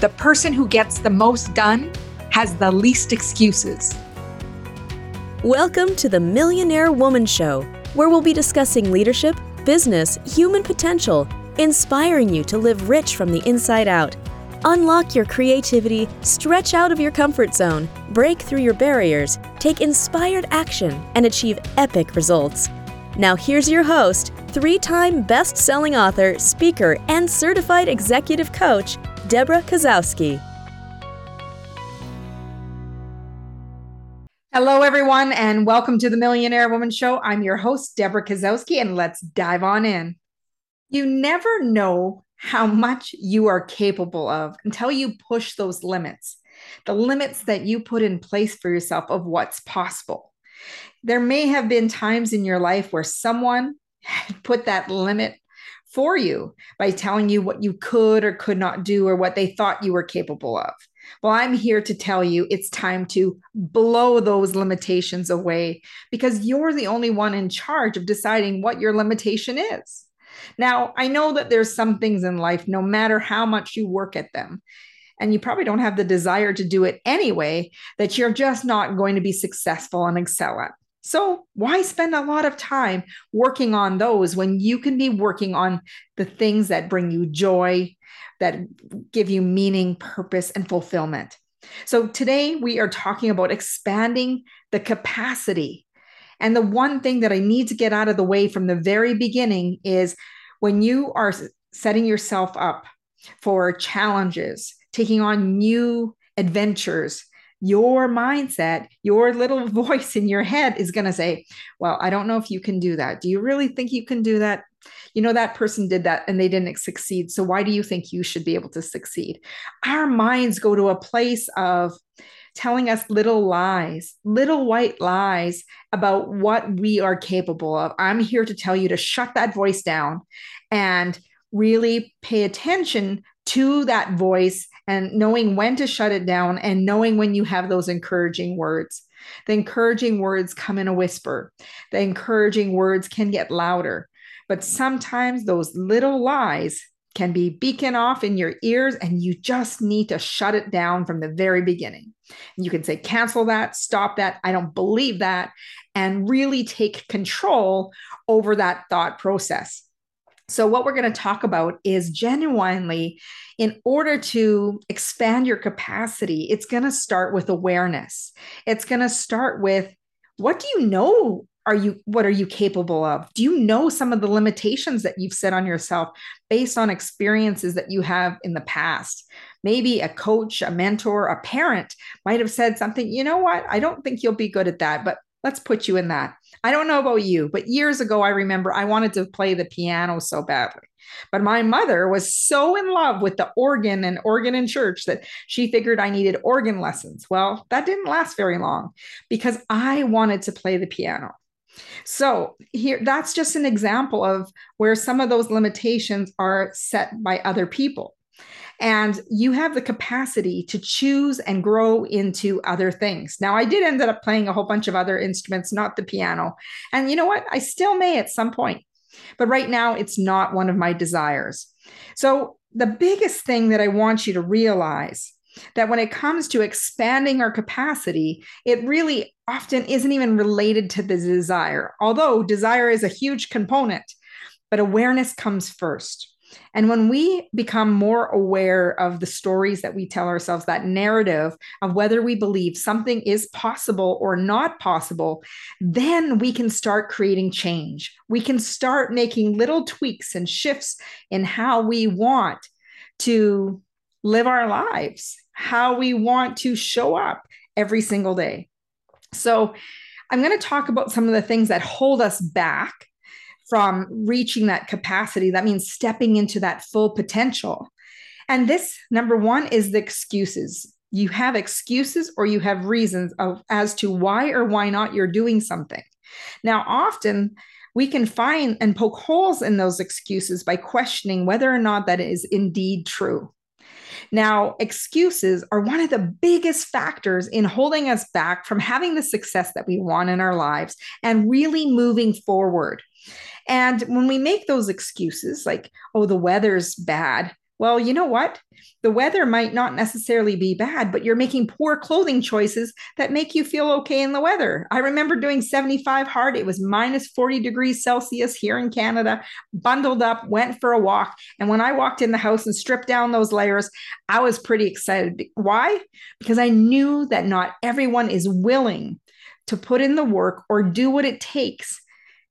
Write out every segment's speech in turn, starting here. The person who gets the most done has the least excuses. Welcome to the Millionaire Woman Show, where we'll be discussing leadership, business, human potential, inspiring you to live rich from the inside out. Unlock your creativity, stretch out of your comfort zone, break through your barriers, take inspired action, and achieve epic results. Now here's your host, three-time best-selling author, speaker, and certified executive coach, Debra Kasowski. Hello, everyone, and welcome to the Millionaire Woman Show. I'm your host, Debra Kasowski, and let's dive on in. You never know how much you are capable of until you push those limits, the limits that you put in place for yourself of what's possible. There may have been times in your life where someone had put that limit for you by telling you what you could or could not do or what they thought you were capable of. Well, I'm here to tell you it's time to blow those limitations away because you're the only one in charge of deciding what your limitation is. Now, I know that there's some things in life, no matter how much you work at them, and you probably don't have the desire to do it anyway, that you're just not going to be successful and excel at. So why spend a lot of time working on those when you can be working on the things that bring you joy, that give you meaning, purpose, and fulfillment? So today we are talking about expanding the capacity. And the one thing that I need to get out of the way from the very beginning is when you are setting yourself up for challenges, taking on new adventures, your mindset, your little voice in your head is going to say, well, I don't know if you can do that. Do you really think you can do that? You know, that person did that and they didn't succeed. So why do you think you should be able to succeed? Our minds go to a place of telling us little lies, little white lies about what we are capable of. I'm here to tell you to shut that voice down and really pay attention to that voice and knowing when to shut it down and knowing when you have those encouraging words. The encouraging words come in a whisper. The encouraging words can get louder, but sometimes those little lies can be beacon off in your ears and you just need to shut it down from the very beginning. And you can say, cancel that, stop that, I don't believe that, and really take control over that thought process. So what we're going to talk about is genuinely, in order to expand your capacity, it's going to start with awareness. It's going to start with, what do you know? What are you capable of? Do you know some of the limitations that you've set on yourself based on experiences that you have in the past? Maybe a coach, a mentor, a parent might have said something, you know what? I don't think you'll be good at that, but let's put you in that. I don't know about you, but years ago, I remember I wanted to play the piano so badly. But my mother was so in love with the organ and organ in church that she figured I needed organ lessons. Well, that didn't last very long because I wanted to play the piano. So here, that's just an example of where some of those limitations are set by other people. And you have the capacity to choose and grow into other things. Now, I did end up playing a whole bunch of other instruments, not the piano. And you know what? I still may at some point. But right now, it's not one of my desires. So the biggest thing that I want you to realize that when it comes to expanding our capacity, it really often isn't even related to the desire, although desire is a huge component, but awareness comes first. And when we become more aware of the stories that we tell ourselves, that narrative of whether we believe something is possible or not possible, then we can start creating change. We can start making little tweaks and shifts in how we want to live our lives, how we want to show up every single day. So I'm going to talk about some of the things that hold us back from reaching that capacity. That means stepping into that full potential. And this, number one, is the excuses. You have excuses or you have reasons as to why or why not you're doing something. Now, often we can find and poke holes in those excuses by questioning whether or not that is indeed true. Now, excuses are one of the biggest factors in holding us back from having the success that we want in our lives and really moving forward. And when we make those excuses like, oh, the weather's bad, Well, you know what? The weather might not necessarily be bad, but you're making poor clothing choices that make you feel okay in the weather. I remember doing 75 hard. It was minus 40 degrees Celsius here in Canada, bundled up, went for a walk. And when I walked in the house and stripped down those layers, I was pretty excited. Why? Because I knew that not everyone is willing to put in the work or do what it takes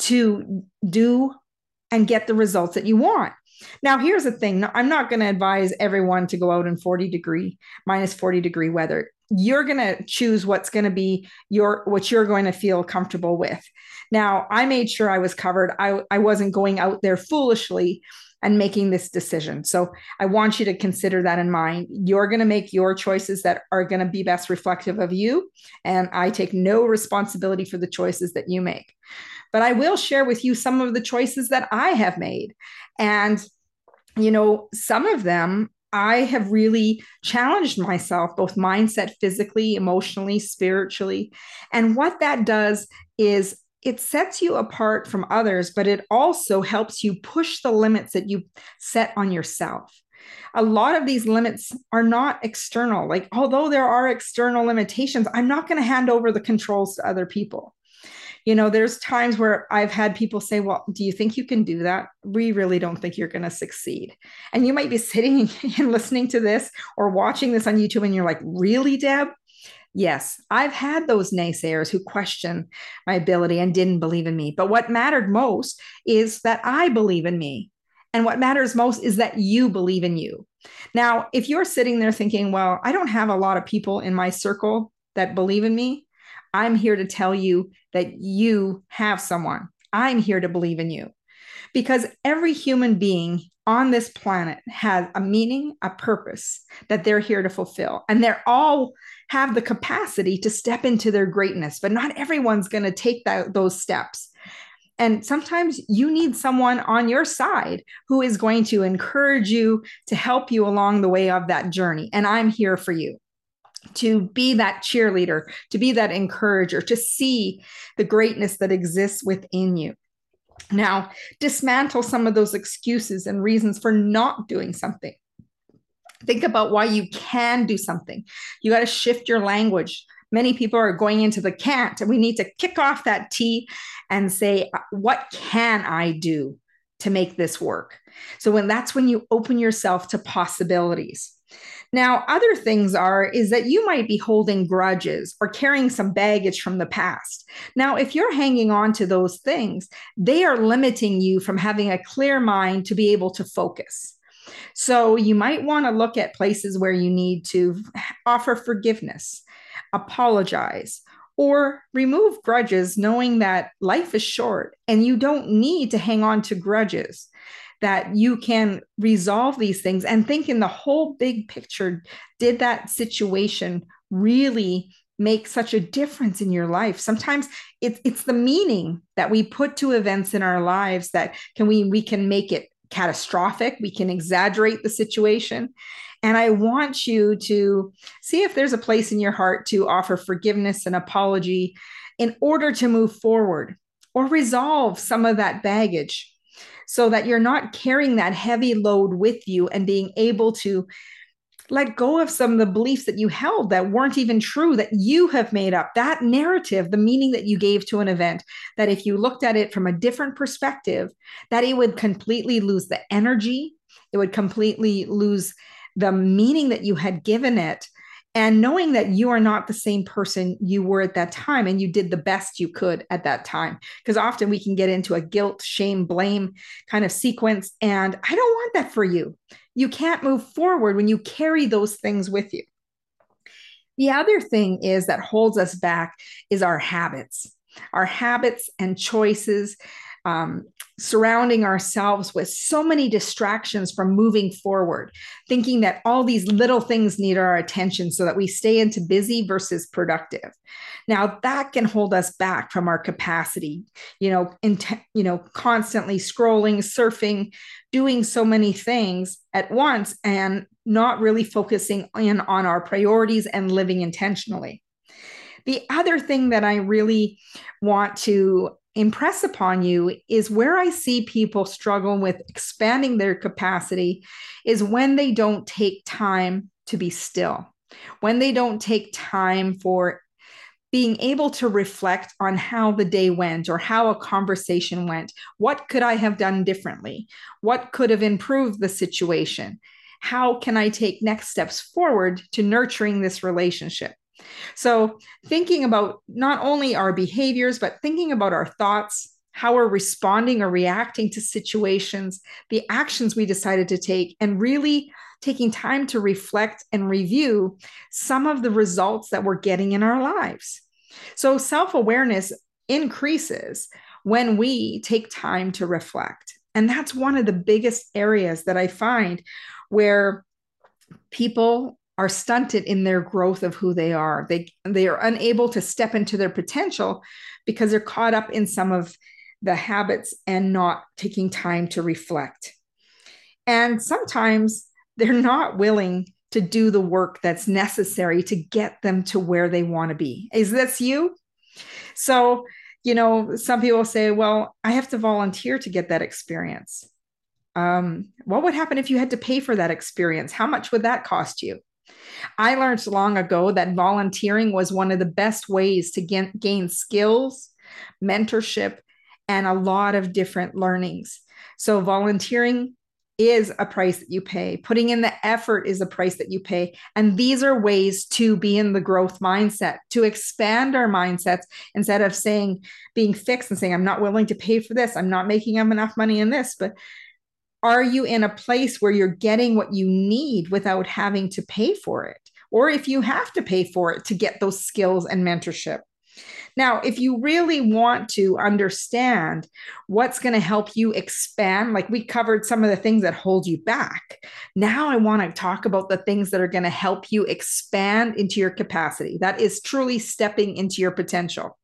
to do and get the results that you want. Now, here's the thing. I'm not going to advise everyone to go out in minus 40 degree weather. You're going to choose what's going to be what you're going to feel comfortable with. Now, I made sure I was covered. I wasn't going out there foolishly and making this decision. So I want you to consider that in mind. You're going to make your choices that are going to be best reflective of you. And I take no responsibility for the choices that you make. But I will share with you some of the choices that I have made. And, you know, some of them I have really challenged myself, both mindset, physically, emotionally, spiritually. And what that does is it sets you apart from others, but it also helps you push the limits that you set on yourself. A lot of these limits are not external. Like, although there are external limitations, I'm not going to hand over the controls to other people. You know, there's times where I've had people say, well, do you think you can do that? We really don't think you're going to succeed. And you might be sitting and listening to this or watching this on YouTube and you're like, really, Deb? Yes, I've had those naysayers who questioned my ability and didn't believe in me. But what mattered most is that I believe in me. And what matters most is that you believe in you. Now, if you're sitting there thinking, well, I don't have a lot of people in my circle that believe in me, I'm here to tell you that you have someone. I'm here to believe in you, because every human being on this planet has a meaning, a purpose that they're here to fulfill. And they're all have the capacity to step into their greatness, but not everyone's going to take those steps. And sometimes you need someone on your side who is going to encourage you, to help you along the way of that journey. And I'm here for you, to be that cheerleader, to be that encourager, to see the greatness that exists within you. Now, dismantle some of those excuses and reasons for not doing something. Think about why you can do something. You got to shift your language. Many people are going into the can't, and we need to kick off that T and say, what can I do to make this work? So that's when you open yourself to possibilities. Now, other things is that you might be holding grudges or carrying some baggage from the past. Now, if you're hanging on to those things, they are limiting you from having a clear mind to be able to focus. So you might want to look at places where you need to offer forgiveness, apologize, or remove grudges, knowing that life is short and you don't need to hang on to grudges, that you can resolve these things and think in the whole big picture. Did that situation really make such a difference in your life? Sometimes it's the meaning that we put to events in our lives that we can make it catastrophic. We can exaggerate the situation. And I want you to see if there's a place in your heart to offer forgiveness and apology in order to move forward or resolve some of that baggage, so that you're not carrying that heavy load with you and being able to let go of some of the beliefs that you held that weren't even true, that you have made up, that narrative, the meaning that you gave to an event, that if you looked at it from a different perspective, that it would completely lose the energy, it would completely lose the meaning that you had given it. And knowing that you are not the same person you were at that time, and you did the best you could at that time. Because often we can get into a guilt, shame, blame kind of sequence. And I don't want that for you. You can't move forward when you carry those things with you. The other thing is that holds us back is our habits and choices, surrounding ourselves with so many distractions from moving forward, thinking that all these little things need our attention so that we stay into busy versus productive. Now, that can hold us back from our capacity, constantly scrolling, surfing, doing so many things at once and not really focusing in on our priorities and living intentionally. The other thing that I really want to impress upon you is where I see people struggle with expanding their capacity is when they don't take time to be still, when they don't take time for being able to reflect on how the day went or how a conversation went. What could I have done differently? What could have improved the situation? How can I take next steps forward to nurturing this relationship? So thinking about not only our behaviors, but thinking about our thoughts, how we're responding or reacting to situations, the actions we decided to take, and really taking time to reflect and review some of the results that we're getting in our lives. So self-awareness increases when we take time to reflect. And that's one of the biggest areas that I find where people are stunted in their growth of who they are. They are unable to step into their potential because they're caught up in some of the habits and not taking time to reflect. And sometimes they're not willing to do the work that's necessary to get them to where they want to be. Is this you? So, you know, some people say, well, I have to volunteer to get that experience. What would happen if you had to pay for that experience? How much would that cost you? I learned long ago that volunteering was one of the best ways to gain skills, mentorship, and a lot of different learnings. So volunteering is a price that you pay. Putting in the effort is a price that you pay. And these are ways to be in the growth mindset, to expand our mindsets instead of saying, being fixed and saying, I'm not willing to pay for this. I'm not making enough money in this. But are you in a place where you're getting what you need without having to pay for it? Or if you have to pay for it to get those skills and mentorship. Now, if you really want to understand what's going to help you expand, like we covered some of the things that hold you back. Now I want to talk about the things that are going to help you expand into your capacity. That is truly stepping into your potential.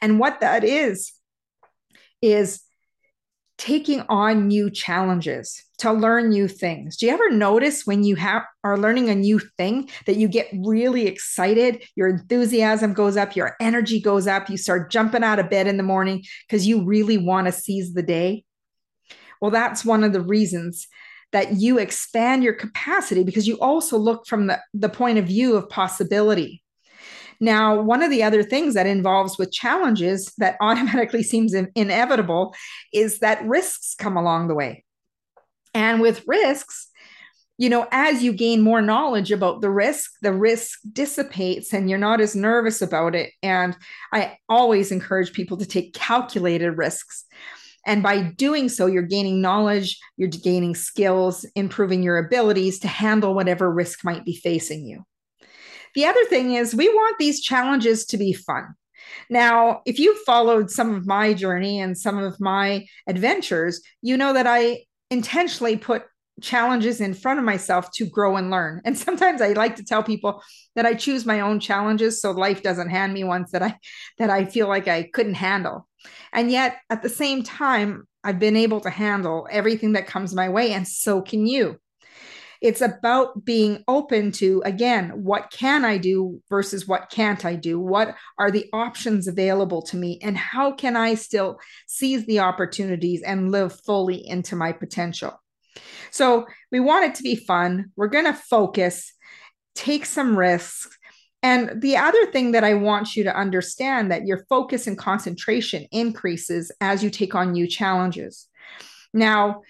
And what that is taking on new challenges, to learn new things. Do you ever notice when you are learning a new thing that you get really excited, your enthusiasm goes up, your energy goes up, you start jumping out of bed in the morning because you really want to seize the day? Well, that's one of the reasons that you expand your capacity, because you also look from the point of view of possibility. Now, one of the other things that involves with challenges that automatically seems inevitable is that risks come along the way. And with risks, you know, as you gain more knowledge about the risk dissipates and you're not as nervous about it. And I always encourage people to take calculated risks. And by doing so, you're gaining knowledge, you're gaining skills, improving your abilities to handle whatever risk might be facing you. The other thing is we want these challenges to be fun. Now, if you've followed some of my journey and some of my adventures, you know that I intentionally put challenges in front of myself to grow and learn. And sometimes I like to tell people that I choose my own challenges so life doesn't hand me ones that I feel like I couldn't handle. And yet at the same time, I've been able to handle everything that comes my way, and so can you. It's about being open to, again, what can I do versus what can't I do? What are the options available to me? And how can I still seize the opportunities and live fully into my potential? So we want it to be fun. We're going to focus, take some risks. And the other thing that I want you to understand that your focus and concentration increases as you take on new challenges. Now,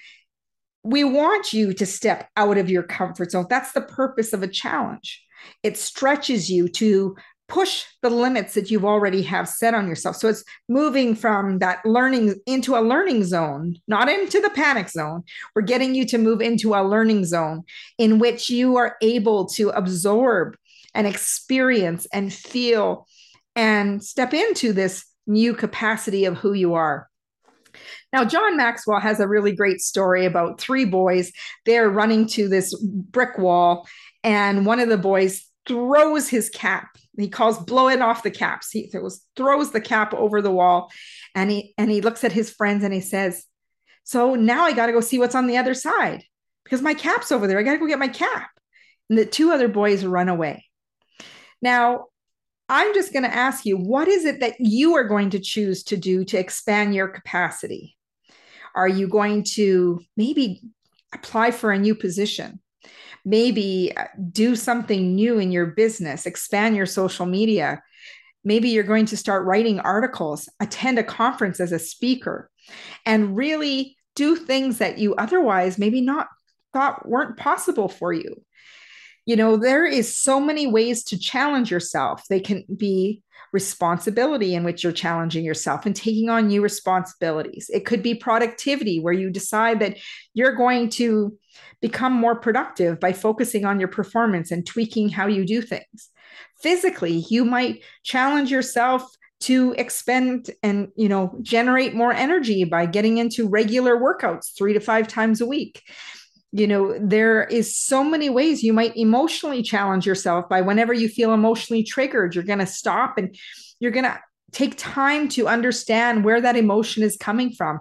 we want you to step out of your comfort zone. That's the purpose of a challenge. It stretches you to push the limits that you've already have set on yourself. So it's moving from that learning into a learning zone, not into the panic zone. We're getting you to move into a learning zone in which you are able to absorb and experience and feel and step into this new capacity of who you are. Now, John Maxwell has a really great story about three boys. They're running to this brick wall, and one of the boys throws his cap. He calls blow it off the caps. He throws the cap over the wall, and he looks at his friends and he says, so now I got to go see what's on the other side because my cap's over there. I got to go get my cap. And the two other boys run away. Now, I'm just going to ask you, what is it that you are going to choose to do to expand your capacity? Are you going to maybe apply for a new position? Maybe do something new in your business, expand your social media. Maybe you're going to start writing articles, attend a conference as a speaker, and really do things that you otherwise maybe not thought weren't possible for you. You know, there is so many ways to challenge yourself. They can be responsibility in which you're challenging yourself and taking on new responsibilities. It could be productivity, where you decide that you're going to become more productive by focusing on your performance and tweaking how you do things. Physically, you might challenge yourself to expend and, you know, generate more energy by getting into regular workouts 3 to 5 times a week. You know, there is so many ways. You might emotionally challenge yourself by, whenever you feel emotionally triggered, you're going to stop and you're going to take time to understand where that emotion is coming from.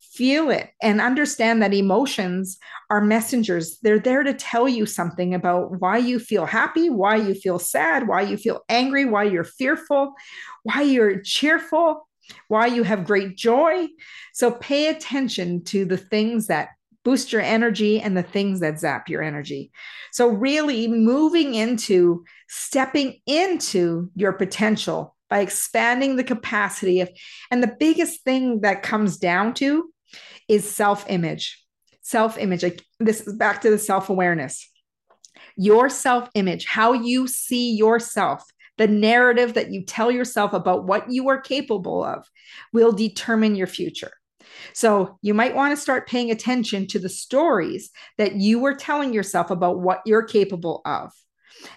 Feel it and understand that emotions are messengers. They're there to tell you something about why you feel happy, why you feel sad, why you feel angry, why you're fearful, why you're cheerful, why you have great joy. So pay attention to the things that boost your energy and the things that zap your energy. So really moving into stepping into your potential by expanding the capacity of, and the biggest thing that comes down to is self-image. Self-image, like this is back to the self-awareness. Your self-image, how you see yourself, the narrative that you tell yourself about what you are capable of will determine your future. So you might want to start paying attention to the stories that you were telling yourself about what you're capable of.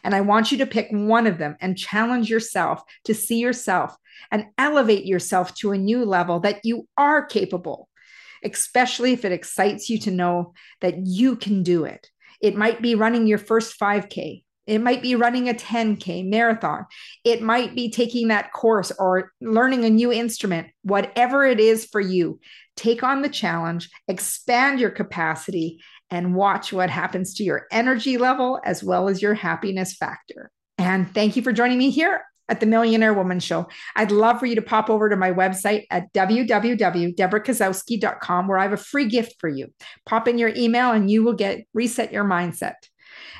And I want you to pick one of them and challenge yourself to see yourself and elevate yourself to a new level that you are capable, especially if it excites you to know that you can do it. It might be running your first 5K. It might be running a 10K marathon. It might be taking that course or learning a new instrument, whatever it is for you. Take on the challenge, expand your capacity, and watch what happens to your energy level as well as your happiness factor. And thank you for joining me here at the Millionaire Woman Show. I'd love for you to pop over to my website at www.debrakasowski.com, where I have a free gift for you. Pop in your email and you will get Reset Your Mindset,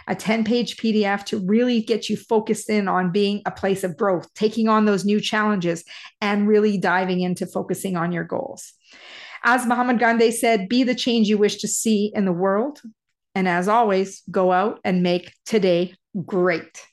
a 10-page PDF to really get you focused in on being a place of growth, taking on those new challenges, and really diving into focusing on your goals. As Mahatma Gandhi said, be the change you wish to see in the world. And as always, go out and make today great.